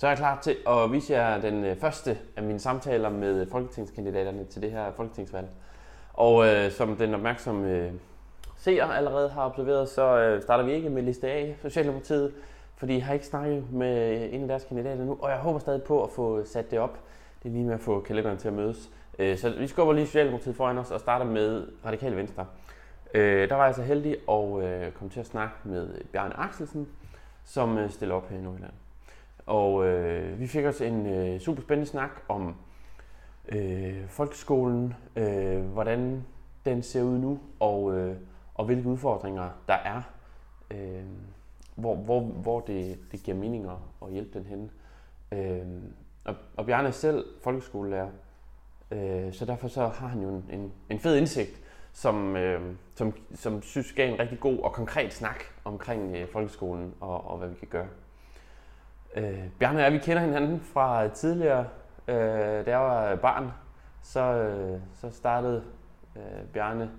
Så er jeg klar til at vise jer den første af mine samtaler med folketingskandidaterne til det her folketingsvalg. Og som den opmærksomme seer allerede har observeret, så starter vi ikke med liste A, Socialdemokratiet, fordi jeg har ikke snakket med en af deres kandidater nu, og jeg håber stadig på at få sat det op. Det er lige med at få kalenderen til at mødes. Så vi skubber lige Socialdemokratiet foran os og starter med Radikale Venstre. Der var jeg så heldig og kom til at snakke med Bjarne Axelsen, som stiller op her i Nordjylland. Og vi fik også en super spændende snak om folkeskolen, hvordan den ser ud nu, og hvilke udfordringer der er, hvor det giver mening at hjælpe den henne. Og Bjarne er selv folkeskolelærer, så derfor så har han jo en fed indsigt, som synes gav en rigtig god og konkret snak omkring folkeskolen og hvad vi kan gøre. Bjarne og jeg, vi kender hinanden fra tidligere. Da jeg var barn, så startede Bjarne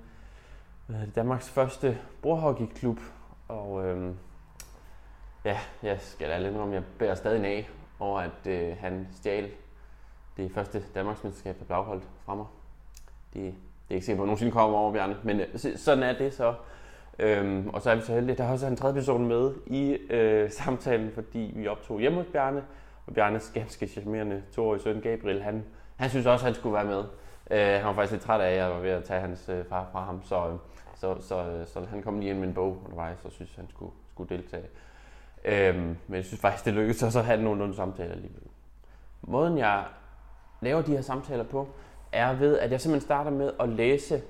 Danmarks første bordhockeyklub, og ja, jeg skal da lidt om, jeg bærer stadig af over, at han stjal det første Danmarksmesterskab, der blev afholdt fra mig. Det er ikke sikkert på, at nogensinde kommer over, Bjarne, men sådan er det så. Og så er vi så heldige, der er også en tredje person med i samtalen, fordi vi optog hjemme hos Bjarne. Og Bjarnes ganske charmerende 2-årige søn Gabriel, han synes også, han skulle være med. Han var faktisk lidt træt af, at jeg var ved at tage hans far fra ham, så han kom lige ind med en bog undervejs og synes, han skulle deltage. Men jeg synes faktisk, det lykkedes også at have nogle samtaler alligevel. Måden, jeg laver de her samtaler på, er ved, at jeg simpelthen starter med at læse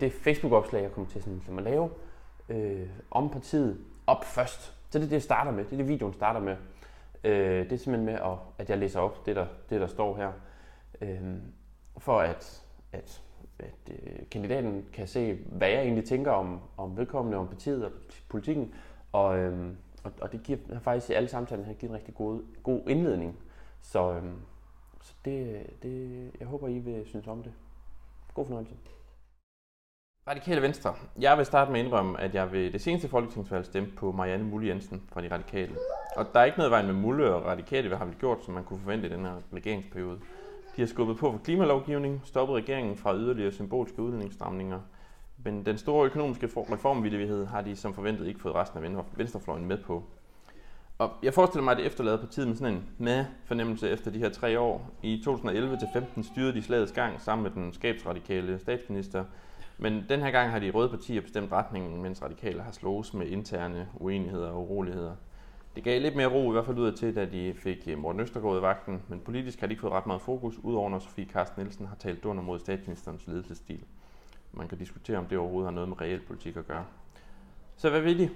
det Facebook-opslag, jeg kommer til sådan at lave om partiet op først. Så det er det, jeg starter med. Det er det, videoen starter med. Det er simpelthen med, at jeg læser op det der står her, for at kandidaten kan se, hvad jeg egentlig tænker om vedkommende, om partiet og politikken. Og det giver faktisk i alle samtaler har givet en rigtig god indledning. Så det, jeg håber, I vil synes om det. God fornøjelse. Radikale Venstre. Jeg vil starte med at indrømme, at jeg ved det seneste folketingsvalg stemte på Marianne Mulde Jensen fra De Radikale. Og der er ikke noget vejen med Mulde og Radikale, hvad har vi gjort, som man kunne forvente i den her regeringsperiode. De har skubbet på for klimalovgivning, stoppet regeringen fra yderligere symbolske udlændingsstramninger. Men den store økonomiske reformvillighed har de som forventet ikke fået resten af venstrefløjen med på. Og jeg forestiller mig, at det efterlader partiet med sådan en fornemmelse efter de her 3 år. I 2011-15 styrede de slagets gang sammen med den skabsradikale statsminister. Men den her gang har de røde partier bestemt retningen, mens radikale har slås med interne uenigheder og uroligheder. Det gav lidt mere ro i hvert fald ud til, da de fik Morten Østergaard i vagten, men politisk har de ikke fået ret meget fokus, udover når Sofie Carsten Nielsen har talt dunder mod statsministerens ledelsesstil. Man kan diskutere, om det overhovedet har noget med reel politik at gøre. Så hvad vil de?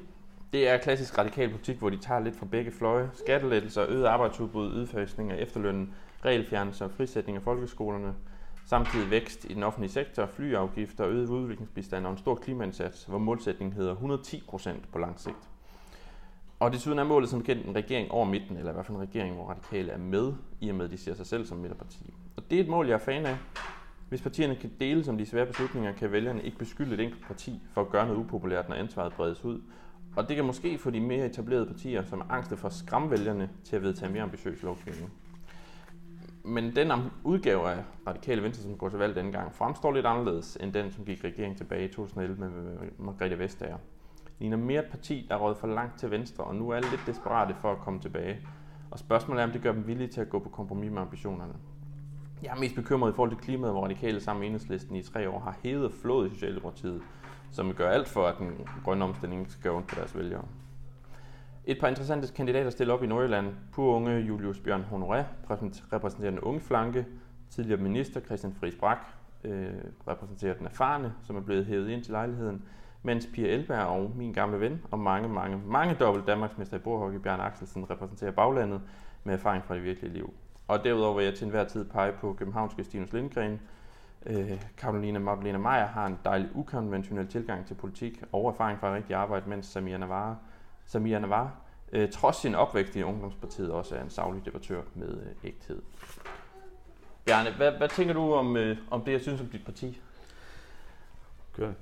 Det er klassisk radikal politik, hvor de tager lidt fra begge fløje. Skattelettelser, øget arbejdsudbud, udfasning af efterlønnen, regelfjernelser og frisætning af folkeskolerne. Samtidig vækst i den offentlige sektor, flyafgifter, øget udviklingsbistand og en stor klimaindsats, hvor målsætningen hedder 110% på lang sigt. Og desuden er målet som kendt en regering over midten, eller i hvert fald en regering, hvor radikale er med, i og med de ser sig selv som midterparti. Og det er et mål, jeg er fan af. Hvis partierne kan dele som de svære beslutninger, kan vælgerne ikke beskylde et enkelt parti for at gøre noget upopulært, når ansvaret bredes ud. Og det kan måske få de mere etablerede partier, som er angste for at skræmme vælgerne, til at vedtage mere ambitiøs lovgivning. Men den udgave af Radikale Venstre, som går til valg denne gang, fremstår lidt anderledes end den, som gik regering tilbage i 2011 med Margrethe Vestager. Ligner mere et parti, der er røget for langt til venstre, og nu er lidt desperate for at komme tilbage. Og spørgsmålet er, om det gør dem villige til at gå på kompromis med ambitionerne. Jeg er mest bekymret i forhold til klimaet, hvor radikale sammen med Enhedslisten i 3 år har hævet og flået i Socialdemokratiet, som gør alt for, at den grønne omstilling skal gøre ondt på deres vælgere. Et par interessante kandidater stiller op i Nordjylland. Purunge Julius Bjørn Honoré, repræsenterer den unge flanke. Tidligere minister Christian Friis Brak repræsenterer den erfarne, som er blevet hævet ind til lejligheden. Mens Pia Elberg og min gamle ven og mange dobbelt Danmarksmester i bordhockey, Bjarne Axelsen, repræsenterer baglandet med erfaring fra det virkelige liv. Og derudover vil jeg til enhver tid pege på københavnske Stinus Lindgren. Carolina Magdalena Meyer har en dejlig ukonventionel tilgang til politik og erfaring fra rigtig arbejde, mens Samia Nawar, trods sin opvækst i Ungdomspartiet, også er en saglig debattør med ægthed. Bjarne, hvad tænker du om det, jeg synes om dit parti? Okay.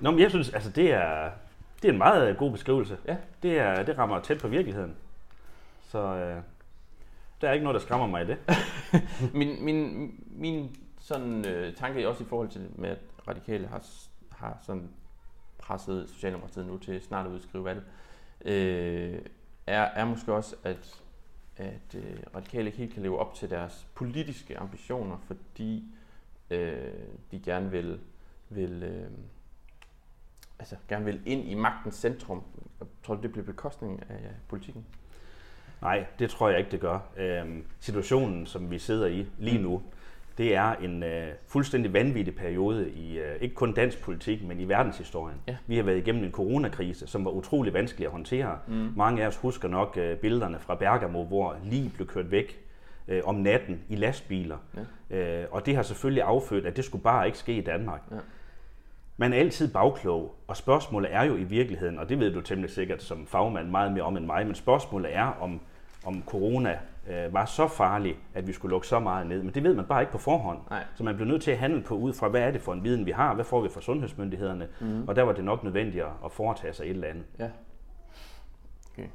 Nå, men jeg synes, altså det er en meget god beskrivelse. Ja. Det rammer tæt på virkeligheden. Så der er ikke noget, der skræmmer mig i det. min sådan tanke er også i forhold til, med, at Radikale har sådan presset Socialdemokratiet nu til snart at udskrive valg, er måske også, at Radikale ikke helt kan leve op til deres politiske ambitioner, fordi de gerne vil ind i magtens centrum. Tror du, det bliver bekostning af politikken? Nej, det tror jeg ikke, det gør. Situationen, som vi sidder i lige nu, det er en fuldstændig vanvittig periode i ikke kun dansk politik, men i verdenshistorien. Ja. Vi har været igennem en coronakrise, som var utrolig vanskelig at håndtere. Mm. Mange af os husker nok billederne fra Bergamo, hvor lig blev kørt væk om natten i lastbiler. Ja. Og det har selvfølgelig affødt, at det skulle bare ikke ske i Danmark. Ja. Man er altid bagklog, og spørgsmålet er jo i virkeligheden, og det ved du temmelig sikkert som fagmand meget mere om end mig, men spørgsmålet er, om corona var så farlig, at vi skulle lukke så meget ned. Men det ved man bare ikke på forhånd. Nej. Så man bliver nødt til at handle på ud fra, hvad er det for en viden, vi har, hvad får vi fra sundhedsmyndighederne, og der var det nok nødvendigt at foretage sig et eller andet. Ja. Okay.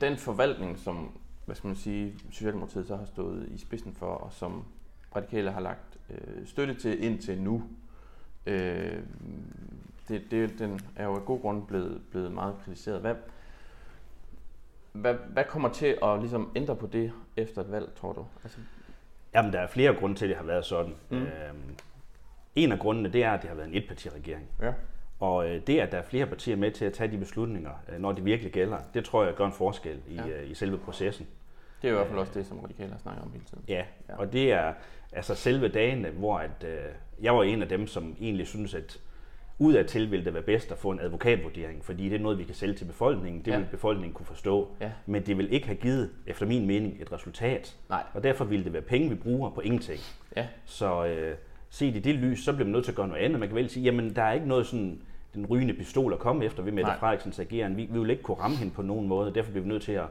Den forvaltning, som Socialdemokratiet så har stået i spidsen for, og som Radikale har lagt støtte til indtil nu, den er jo af god grund blevet meget kritiseret. Hvad kommer til at ligesom ændre på det efter et valg, tror du? Jamen, der er flere grunde til, at det har været sådan. Mm. En af grundene, det er, at det har været en etpartiregering. Ja. Og det, at der er flere partier med til at tage de beslutninger, når det virkelig gælder, det tror jeg gør en forskel i selve processen. Det er i hvert fald også det, som Radikale snakker om hele tiden. Ja, og det er selve dagene, hvor jeg var en af dem, som egentlig synes, at udadtil ville det være bedst at få en advokatvurdering, fordi det er noget, vi kan sælge til befolkningen. Det vil befolkningen kunne forstå. Ja. Men det vil ikke have givet, efter min mening, et resultat. Nej. Og derfor ville det være penge, vi bruger på ingenting. Ja. Så set i det lys, så bliver man nødt til at gøre noget andet. Man kan vel sige, jamen der er ikke noget sådan den rygende pistol at komme efter ved Mette Frederiksens ageren. Vi vil ikke kunne ramme hende på nogen måde, derfor bliver vi nødt til at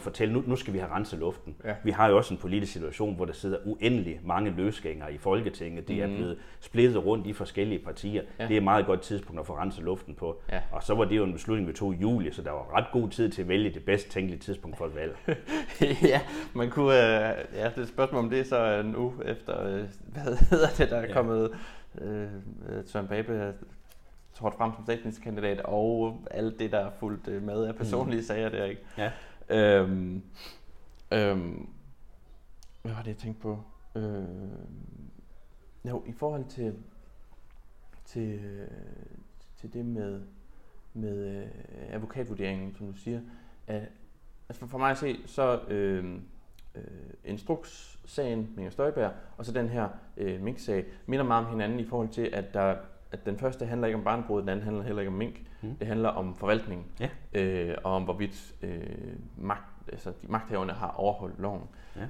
fortælle, nu skal vi have renset luften. Ja. Vi har jo også en politisk situation, hvor der sidder uendelig mange løsgængere i Folketinget. Det er blevet splittet rundt i forskellige partier. Ja. Det er et meget godt tidspunkt at få renset luften på. Ja. Og så var det jo en beslutning, vi tog i juli, så der var ret god tid til at vælge det bedst tænkelige tidspunkt for et valg. Ja, man kunne... det er et spørgsmål om det, så nu efter... er kommet... Søren Babe... trådt frem som statsministerkandidat, og alt det, der er fulgt med af personlige sager der, ikke? Ja. Hvad var det, jeg tænkte på? I forhold til det med advokatvurderingen, som du siger, for mig at se, så Instrux-sagen, Inger Støjberg, og så den her Mink-sag, minder meget om hinanden i forhold til, at den første handler ikke om barnebrud, den anden handler heller ikke om mink. Det handler om forvaltning, og om hvorvidt de magthaverne har overholdt loven. Ja.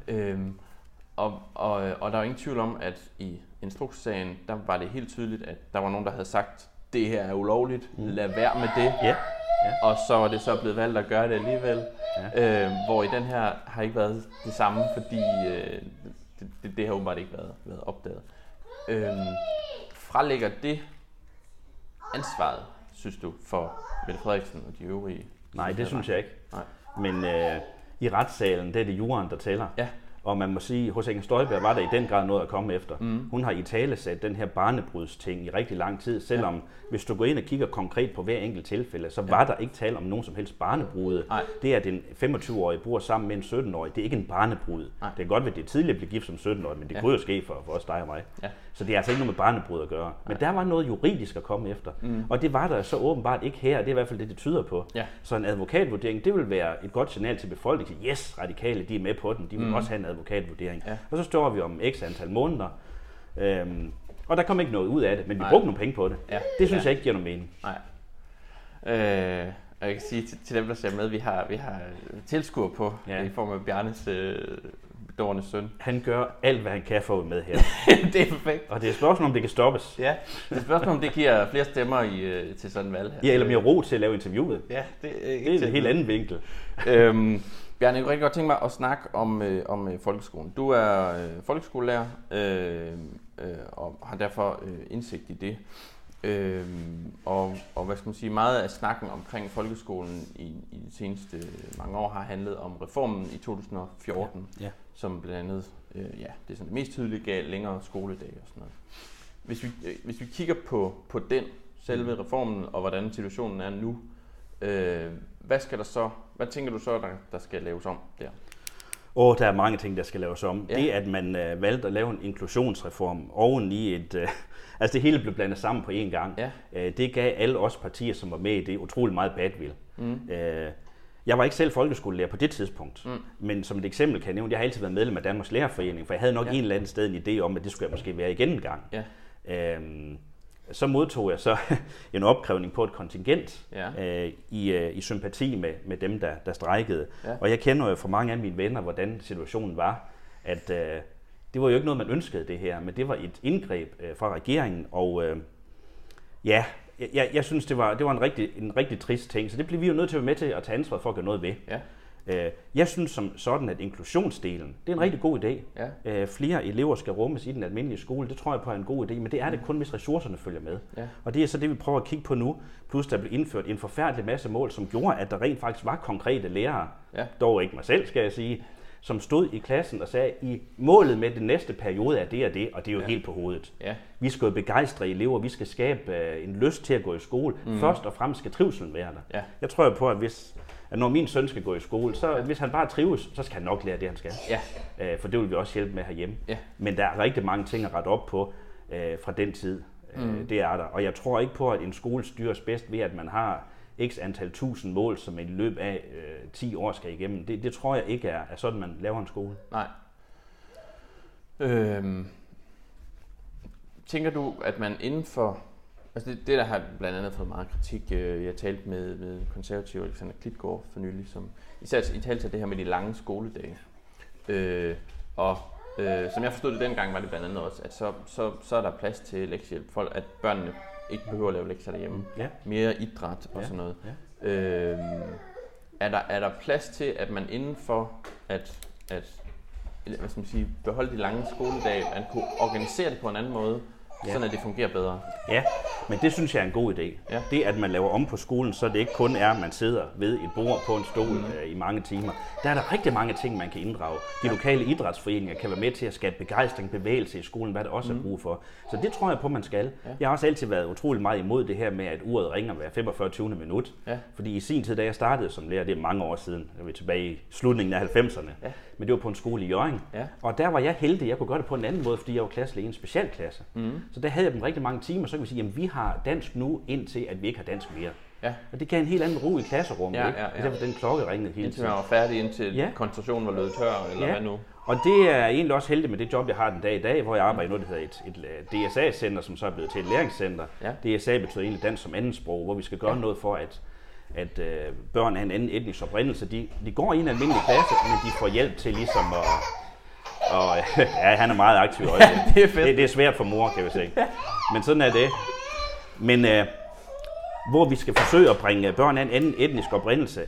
Og der er ingen tvivl om, at i Instrux-sagen, der var det helt tydeligt, at der var nogen, der havde sagt, det her er ulovligt, lad være med det. Ja. Ja. Og så var det så blevet valgt at gøre det alligevel. Ja. Hvor i den her har ikke været det samme, fordi det har åbenbart ikke været opdaget. Fralægger det ansvaret, synes du, for Mette Frederiksen og de øvrige? Nej, det synes jeg ikke. Nej. Men i retssalen, det er det juraen, der tæller. Ja. Og man må sige, hos Inger Støjberg var der i den grad noget at komme efter. Mm. Hun har italesat den her barnebrudsting i rigtig lang tid, selvom hvis du går ind og kigger konkret på hver enkelt tilfælde, så var der ikke tale om nogen som helst barnebrude. Nej. Det, at en 25-årig bor sammen med en 17-årig, det er ikke en barnebrud. Nej. Det kan godt være, at det tidligere blev gift som 17-årig, men det kunne jo ske for os, dig og mig. Ja. Så det er altså ikke noget med barnebrud at gøre. Men der var noget juridisk at komme efter, og det var der så åbenbart ikke her, det er i hvert fald det, det tyder på. Ja. Så en advokatvurdering, det vil være et godt signal til befolkningen, at yes, Radikale, de er med på den, de vil også have en advokatvurdering. Ja. Og så står vi om x antal måneder, og der kom ikke noget ud af det, men vi brugte nogle penge på det. Ja. Det synes jeg ikke giver nogen mening. Nej. Og jeg kan sige til dem, der ser med, vi har tilskuer på i form af Bjarnes Dornes søn. Han gør alt, hvad han kan få med her. Det er perfekt. Og det er spørgsmålet, om det kan stoppes. Ja, det er spørgsmålet, om det giver flere stemmer til sådan en valg her. Ja, eller mere ro til at lave interviewet. Ja, det er en helt anden vinkel. Bjarne, jeg kunne rigtig godt tænke mig at snakke om folkeskolen. Du er folkeskolelærer og har derfor indsigt i det. Og hvad skal man sige, meget af snakken omkring folkeskolen i de seneste mange år har handlet om reformen i 2014, som blandt andet, det er sådan det mest tydelige, gav længere skoledage og sådan noget. Hvis vi kigger på den, selve reformen og hvordan situationen er nu, hvad tænker du så, der skal laves om der? Der er mange ting, der skal laves om. Ja. Det, at man valgte at lave en inklusionsreform oven i et... det hele blev blandet sammen på én gang. Ja. Det gav alle os partier, som var med i det, utrolig meget badwill. Mm. Jeg var ikke selv folkeskolelærer på det tidspunkt, men som et eksempel kan jeg nævne, at jeg har altid været medlem af Danmarks Lærerforening, for jeg havde nok en eller anden sted en idé om, at det skulle jeg måske være igen en gang. Ja. Så modtog jeg så en opkrævning på et kontingent i sympati med dem, der strejkede. Ja. Og jeg kender jo fra mange af mine venner, hvordan situationen var, at det var jo ikke noget, man ønskede det her, men det var et indgreb fra regeringen. Og jeg synes, det var en rigtig trist ting, så det blev vi jo nødt til at være med til at tage ansvaret for at gøre noget ved. Ja. Jeg synes som sådan, at inklusionsdelen, det er en rigtig god idé. Ja. Flere elever skal rummes i den almindelige skole, det tror jeg på er en god idé, men det er det kun, hvis ressourcerne følger med. Ja. Og det er så det, vi prøver at kigge på nu. Plus der blev indført en forfærdelig masse mål, som gjorde, at der rent faktisk var konkrete lærere, dog ikke mig selv, skal jeg sige, som stod i klassen og sagde, i målet med den næste periode er det og det, og det er jo helt på hovedet. Ja. Vi skal jo begejstre elever, vi skal skabe en lyst til at gå i skole. Mm. Først og fremmest skal trivselen være der. Ja. Jeg tror på, at når min søn skal gå i skole, så hvis han bare trives, så skal han nok lære det, han skal. Ja. For det vil vi også hjælpe med herhjemme. Ja. Men der er rigtig mange ting at rette op på fra den tid. Det er der. Og jeg tror ikke på, at en skole styres bedst ved, at man har x antal 1000 mål, som i løb af 10 år skal igennem. Det tror jeg ikke er sådan, man laver en skole. Nej. Tænker du, at man inden for... Altså det der har blandt andet fået meget kritik. Jeg talte med konservativ Alexander Klitgaard for nylig, som især i tale til det her med de lange skoledage. Som jeg forstod det dengang, var det blandt andet også, at så er der plads til lektiehjælp, at børnene ikke behøver at lave lektier derhjemme. Ja. Mere idræt og sådan noget. Ja. Er der plads til, at man inden for at hvad skal man sige, beholde de lange skoledage, at kunne organisere det på en anden måde, sådan at det fungerer bedre? Ja, men det synes jeg er en god idé. Ja. Det, at man laver om på skolen, så det ikke kun er, at man sidder ved et bord på en stol i mange timer. Der er der rigtig mange ting, man kan inddrage. De lokale idrætsforeninger kan være med til at skabe begejstring, bevægelse i skolen, hvad der også er brug for. Så det tror jeg på, man skal. Ja. Jeg har også altid været utrolig meget imod det her med, at uret ringer hver 45. minut. Ja. Fordi i sin tid, da jeg startede som lærer, det er mange år siden, jeg var tilbage i slutningen af 90'erne, men det var på en skole i Hjørring. Ja. Og der var jeg heldig, jeg kunne gøre det på en anden måde, fordi jeg var klasselærer i en specialklasse. Mm. Så der havde jeg dem rigtig mange timer, så kan vi sige, jamen vi har dansk nu, indtil at vi ikke har dansk mere. Ja. Og det gav en helt anden ro i klasserummet, ikke? Derfor den klokke ringede hele tiden. Jeg var færdig, indtil koncentrationen var løbet tør, eller hvad nu? Og det er egentlig også heldigt med det job, jeg har den dag i dag, hvor jeg arbejder i noget, der hedder et DSA-center, som så er blevet til et læringscenter. Ja. DSA betyder egentlig dansk som andetsprog, hvor vi skal gøre noget for, at børn af en anden etnisk oprindelse, de går i en almindelig klasse, men de får hjælp til ligesom at... Og han er meget aktiv også. Ja, det er fedt. Det er svært for mor, kan vi sige. Men sådan er det. Men hvor vi skal forsøge at bringe børn af en anden etnisk oprindelse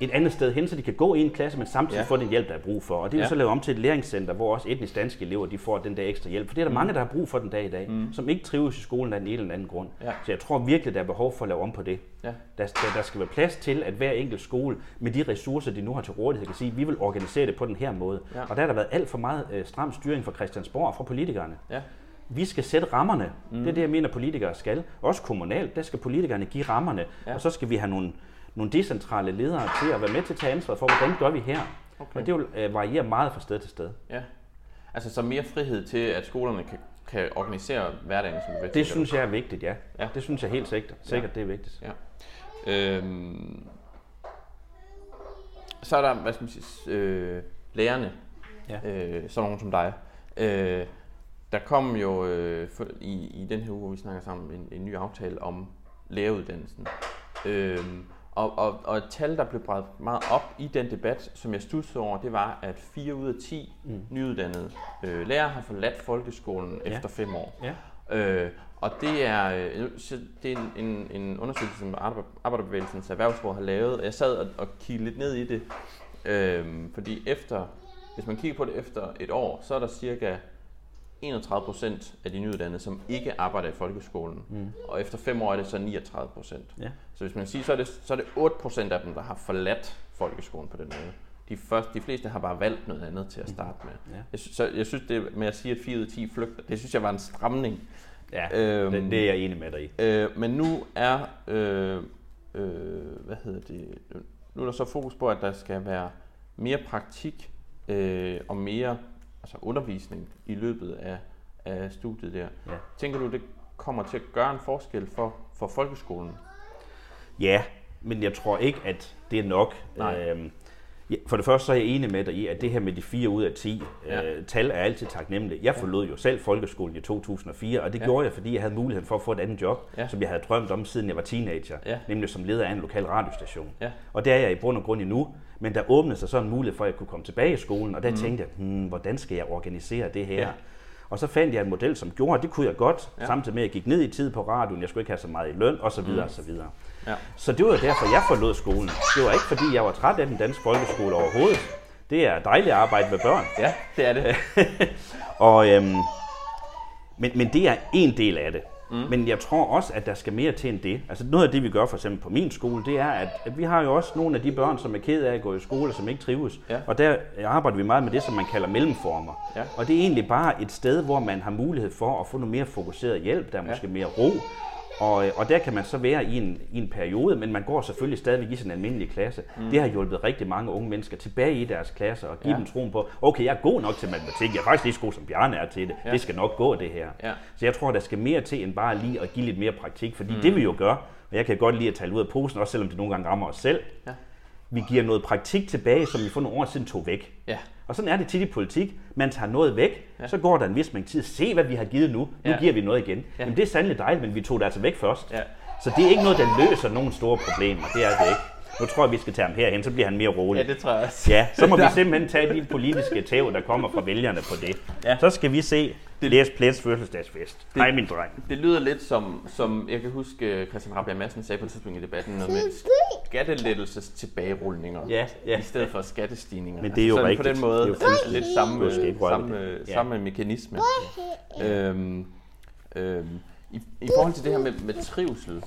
et andet sted hen, så de kan gå i en klasse, men samtidig få den hjælp, der er brug for. Og det vil så lave om til et læringscenter, hvor også etnisk danske elever de får den der ekstra hjælp. For det er der mange, der har brug for den dag i dag, som ikke trives i skolen af den ene eller anden grund. Ja. Så jeg tror virkelig, der er behov for at lave om på det. Ja. Der skal være plads til, at hver enkelt skole med de ressourcer, de nu har til rådighed, kan sige, at vi vil organisere det på den her måde. Ja. Og der har der været alt for meget stram styring fra Christiansborg og fra politikerne. Ja. Vi skal sætte rammerne. Det er det, jeg mener, politikere skal. Også kommunalt, der skal politikerne give rammerne. Ja. Og så skal vi have nogle decentrale ledere til at være med til at tage ansvar for, hvordan gør vi her? Okay. Og det vil variere meget fra sted til sted. Ja. Altså så mere frihed til, at skolerne kan organisere hverdagen, som vi vil. Det synes jeg er vigtigt, ja. Det synes jeg helt sikkert, det er vigtigt. Ja. Så er der, hvad skal man sige, lærerne, sådan nogen som dig. Der kom jo i den her uge, hvor vi snakker sammen, en ny aftale om læreruddannelsen. Og et tal, der blev bragt meget op i den debat, som jeg studsede over, det var, at 4 ud af 10 nyuddannede lærere har forladt folkeskolen efter 5 år. Ja. Og det er en undersøgelse, som Arbejderbevægelsens Erhvervsråd har lavet. Jeg sad og kiggede lidt ned i det, fordi hvis man kigger på det efter et år, så er der cirka 31% af de nyuddannede, som ikke arbejder i folkeskolen. Mm. Og efter 5 år er det så 39%. Ja. Så hvis man siger, så er det 8% af dem, der har forladt folkeskolen på den måde. De fleste har bare valgt noget andet til at starte med. Ja. Jeg synes det med at sige, at 4 ud af 10 flygter, det synes jeg var en stramning. Ja, det er jeg enig med dig i. Men nu er, nu er der så fokus på, at der skal være mere praktik og mere altså undervisning i løbet af studiet der. Ja. Tænker du, det kommer til at gøre en forskel for folkeskolen? Ja, men jeg tror ikke, at det er nok. For det første så er jeg enig med dig i, at det her med de 4 ud af 10 tal er altid taknemmeligt. Jeg forlod jo selv folkeskolen i 2004, og det gjorde jeg, fordi jeg havde muligheden for at få et andet job, som jeg havde drømt om, siden jeg var teenager, nemlig som leder af en lokal radiostation. Ja. Og der er jeg i bund og grund endnu, men der åbnede sig så en mulighed for, at jeg kunne komme tilbage i skolen, og der tænkte jeg, hvordan skal jeg organisere det her? Ja. Og så fandt jeg en model, som gjorde, at det kunne jeg godt, samtidig med at jeg gik ned i tid på radioen, jeg skulle ikke have så meget i løn, osv. osv. Ja. Så det var derfor, jeg forlod skolen. Det var ikke, fordi jeg var træt af den danske folkeskole overhovedet. Det er dejligt at arbejde med børn. Ja, det er det. Men det er en del af det. Mm. Men jeg tror også, at der skal mere til end det. Altså noget af det, vi gør for eksempel på min skole, det er, at vi har jo også nogle af de børn, som er ked af at gå i skole, og som ikke trives. Ja. Og der arbejder vi meget med det, som man kalder mellemformer. Ja. Og det er egentlig bare et sted, hvor man har mulighed for at få noget mere fokuseret hjælp. Der er måske mere ro. Og der kan man så være i en periode, men man går selvfølgelig stadigvæk i sin almindelige klasse. Mm. Det har hjulpet rigtig mange unge mennesker tilbage i deres klasser og give dem troen på, okay, jeg er god nok til matematik, jeg er faktisk lige så god som Bjarne er til det, det skal nok gå det her. Ja. Så jeg tror, der skal mere til end bare lige at give lidt mere praktik, fordi det vi jo gør, og jeg kan godt lide at tale ud af posen, også selvom det nogle gange rammer os selv, vi giver noget praktik tilbage, som vi for nogle år siden tog væk. Ja. Og sådan er det tit i politik. Man tager noget væk, så går der en vis mængde tid. Se, hvad vi har givet nu. Nu giver vi noget igen. Ja. Jamen, det er sandelig dejligt, men vi tog det altså væk først. Ja. Så det er ikke noget, der løser nogen store problemer. Det er det ikke. Nu tror jeg, vi skal tage ham herhen, så bliver han mere rolig. Ja, det tror jeg også. Ja, så må vi simpelthen tage de politiske tæv, der kommer fra vælgerne på det. Ja. Så skal vi se Læs Plets fødselsdagsfest. Hej, min dreng. Det lyder lidt som jeg kan huske, Christian Rabjerg Madsen sagde på et tidspunkt i debatten, noget med skattelettelses tilbagerulninger i stedet for skattestigninger. Men det er jo rigtigt. På den måde det er lidt samme mekanisme. I forhold til det her med trivsel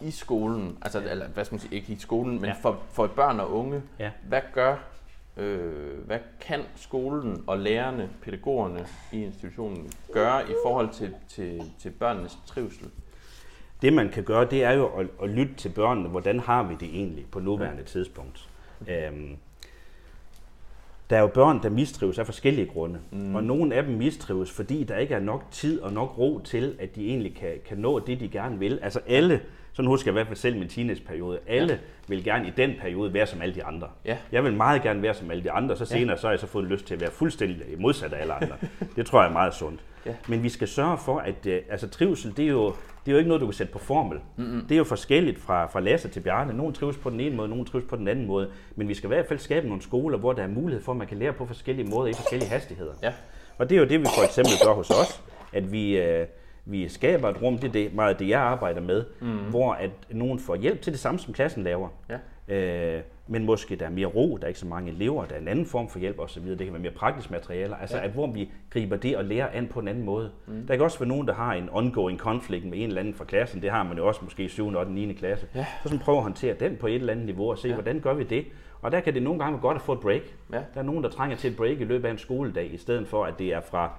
i skolen, altså eller, hvad skal man sige, ikke i skolen, men for børn og unge, hvad kan skolen og lærerne, pædagogerne i institutionen gøre i forhold til børnenes trivsel? Det man kan gøre, det er jo at lytte til børnene, hvordan har vi det egentlig på nuværende tidspunkt. Der er jo børn, der mistrives af forskellige grunde, og nogle af dem mistrives, fordi der ikke er nok tid og nok ro til, at de egentlig kan nå det, de gerne vil. Altså alle, sådan husker jeg i hvert fald selv min teenageperiode, alle vil gerne i den periode være som alle de andre. Ja. Jeg vil meget gerne være som alle de andre, så senere så har jeg så fået lyst til at være fuldstændig modsat af alle andre. Det tror jeg er meget sundt. Ja. Men vi skal sørge for, at trivsel, det er jo ikke noget, du kan sætte på formel. Mm-hmm. Det er jo forskelligt fra Lasse til Bjarne. Nogle trives på den ene måde, nogle trives på den anden måde. Men vi skal i hvert fald skabe nogle skoler, hvor der er mulighed for, at man kan lære på forskellige måder i forskellige hastigheder. Ja. Og det er jo det, vi for eksempel gør hos os, at vi skaber et rum, det er meget det, jeg arbejder med, hvor at nogen får hjælp til det samme, som klassen laver. Ja. Men måske der er mere ro, der er ikke så mange elever, der er en anden form for hjælp osv. Det kan være mere praktiske materialer, altså at hvor vi griber det og lærer an på en anden måde. Mm. Der kan også være nogen, der har en ongoing konflikt med en eller anden fra klassen, det har man jo også måske i 7. og 8. 9. klasse. Ja. Så prøver at håndtere den på et eller andet niveau og se, hvordan gør vi det? Og der kan det nogle gange være godt at få et break. Ja. Der er nogen, der trænger til et break i løbet af en skoledag, i stedet for at det er fra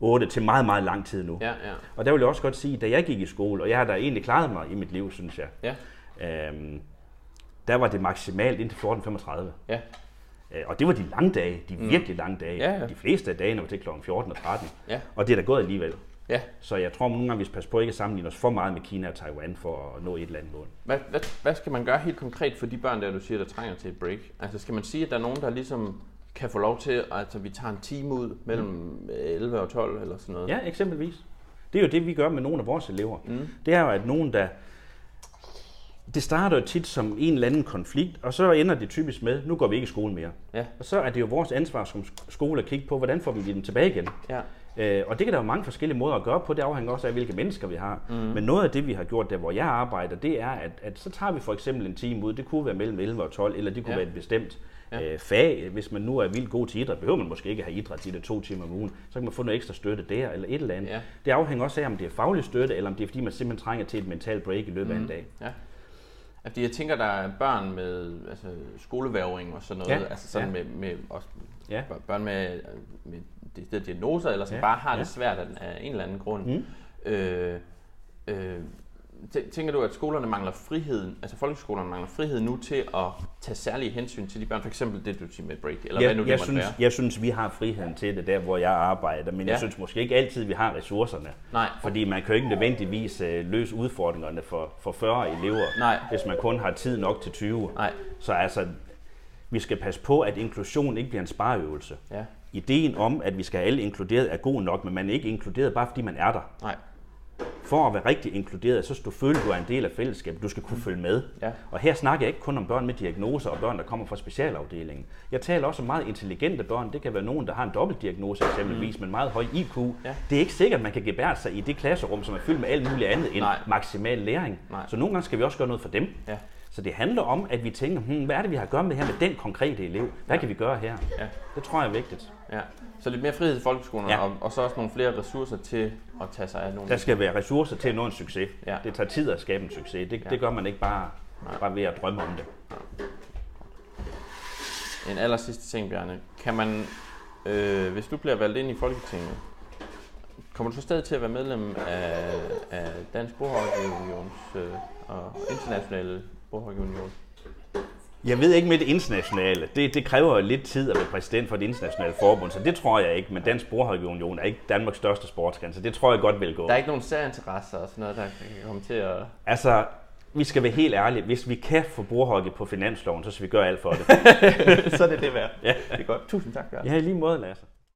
8 til meget, meget lang tid nu. Ja, ja. Og der vil jeg også godt sige, da jeg gik i skole, og jeg har da egentlig klaret mig i mit liv, synes jeg, der var det maksimalt indtil 14.35. Ja. Og det var de lange dage, de virkelig lange dage. Ja, ja. De fleste af dagene var til kl. 14 og 13. Ja. Og det er da gået alligevel. Ja. Så jeg tror, at nogle gange, vi skal passe på ikke at sammenligne os for meget med Kina og Taiwan for at nå et eller andet mål. Hvad skal man gøre helt konkret for de børn, der du siger, der trænger til et break? Altså skal man sige, at der er nogen, der ligesom kan få lov til, altså vi tager en time ud mellem 11 og 12 eller sådan noget? Ja, eksempelvis. Det er jo det, vi gør med nogle af vores elever. Det er jo, at nogen, der det starter jo tit som en eller anden konflikt, og så ender det typisk med, nu går vi ikke i skole mere. Ja. Og så er det jo vores ansvar som skole at kigge på, hvordan får vi dem tilbage igen. Ja. Og det kan der jo mange forskellige måder at gøre på, det afhænger også af, hvilke mennesker vi har. Mm. Men noget af det, vi har gjort der, hvor jeg arbejder, det er, at så tager vi for eksempel en time ud, det kunne være mellem 11 og 12, eller det kunne være et bestemt fag. Hvis man nu er vildt god til idræt, behøver man måske ikke have idræt i det 2 timer om ugen, så kan man få noget ekstra støtte der, eller et eller andet. Ja. Det afhænger også af, om det er faglig støtte, eller om det er, fordi man simpelthen trænger til et mentalt break i løbet af en dag. Ja. Fordi jeg tænker, der er børn med altså, skolevægring og sådan noget, altså sådan med også børn med de diagnoser, eller som bare har det svært af en eller anden grund. Tænker du, at skolerne mangler friheden, altså folkeskolerne mangler frihed nu til at tage særlige hensyn til de børn, for eksempel det, du siger med break, eller hvad nu det måtte være? Jeg synes, vi har friheden til det der, hvor jeg arbejder, men jeg synes måske ikke altid, vi har ressourcerne. Nej. Fordi man kan jo ikke nødvendigvis løse udfordringerne for 40 elever, hvis man kun har tid nok til 20. Nej. Så altså, vi skal passe på, at inklusion ikke bliver en spareøvelse. Ja. Ideen om, at vi skal have alle inkluderet, er god nok, men man er ikke inkluderet, bare fordi man er der. Nej. For at være rigtig inkluderet, så skal du føle, at du er en del af fællesskabet. Du skal kunne følge med. Ja. Og her snakker jeg ikke kun om børn med diagnoser og børn, der kommer fra specialafdelingen. Jeg taler også om meget intelligente børn. Det kan være nogen, der har en dobbeltdiagnose eksempelvis, men meget høj IQ. Ja. Det er ikke sikkert, at man kan gebære sig i det klasserum, som er fyldt med alt muligt andet end maksimal læring. Nej. Så nogle gange skal vi også gøre noget for dem. Ja. Så det handler om, at vi tænker, hvad er det, vi har at gøre med her med den konkrete elev? Hvad kan vi gøre her? Ja. Det tror jeg er vigtigt. Ja. Så lidt mere frihed til folkeskolerne, og så også nogle flere ressourcer til at tage sig af nogle... Der skal være ressourcer til at nå en succes. Ja. Det tager tid at skabe en succes. Det gør man ikke bare ved at drømme om det. En aller sidste ting, Bjarne. Kan man, hvis du bliver valgt ind i Folketinget, kommer du så stadig til at være medlem af Dansk Bogholdunions og internationale Bogholdunion? Jeg ved ikke med det internationale. Det kræver lidt tid at være præsident for det internationale forbund, så det tror jeg ikke. Men Dansk Bogholdunion er ikke Danmarks største sportsgren, så det tror jeg godt vil gå. Der er ikke nogen særinteresser og sådan noget, der kan komme til at... Altså, vi skal være helt ærlige. Hvis vi kan få bordhockey på finansloven, så skal vi gøre alt for det. Så er det værd. Ja. Det er godt. Tusind tak, Bjarne. Ja, i lige måde, Lasse.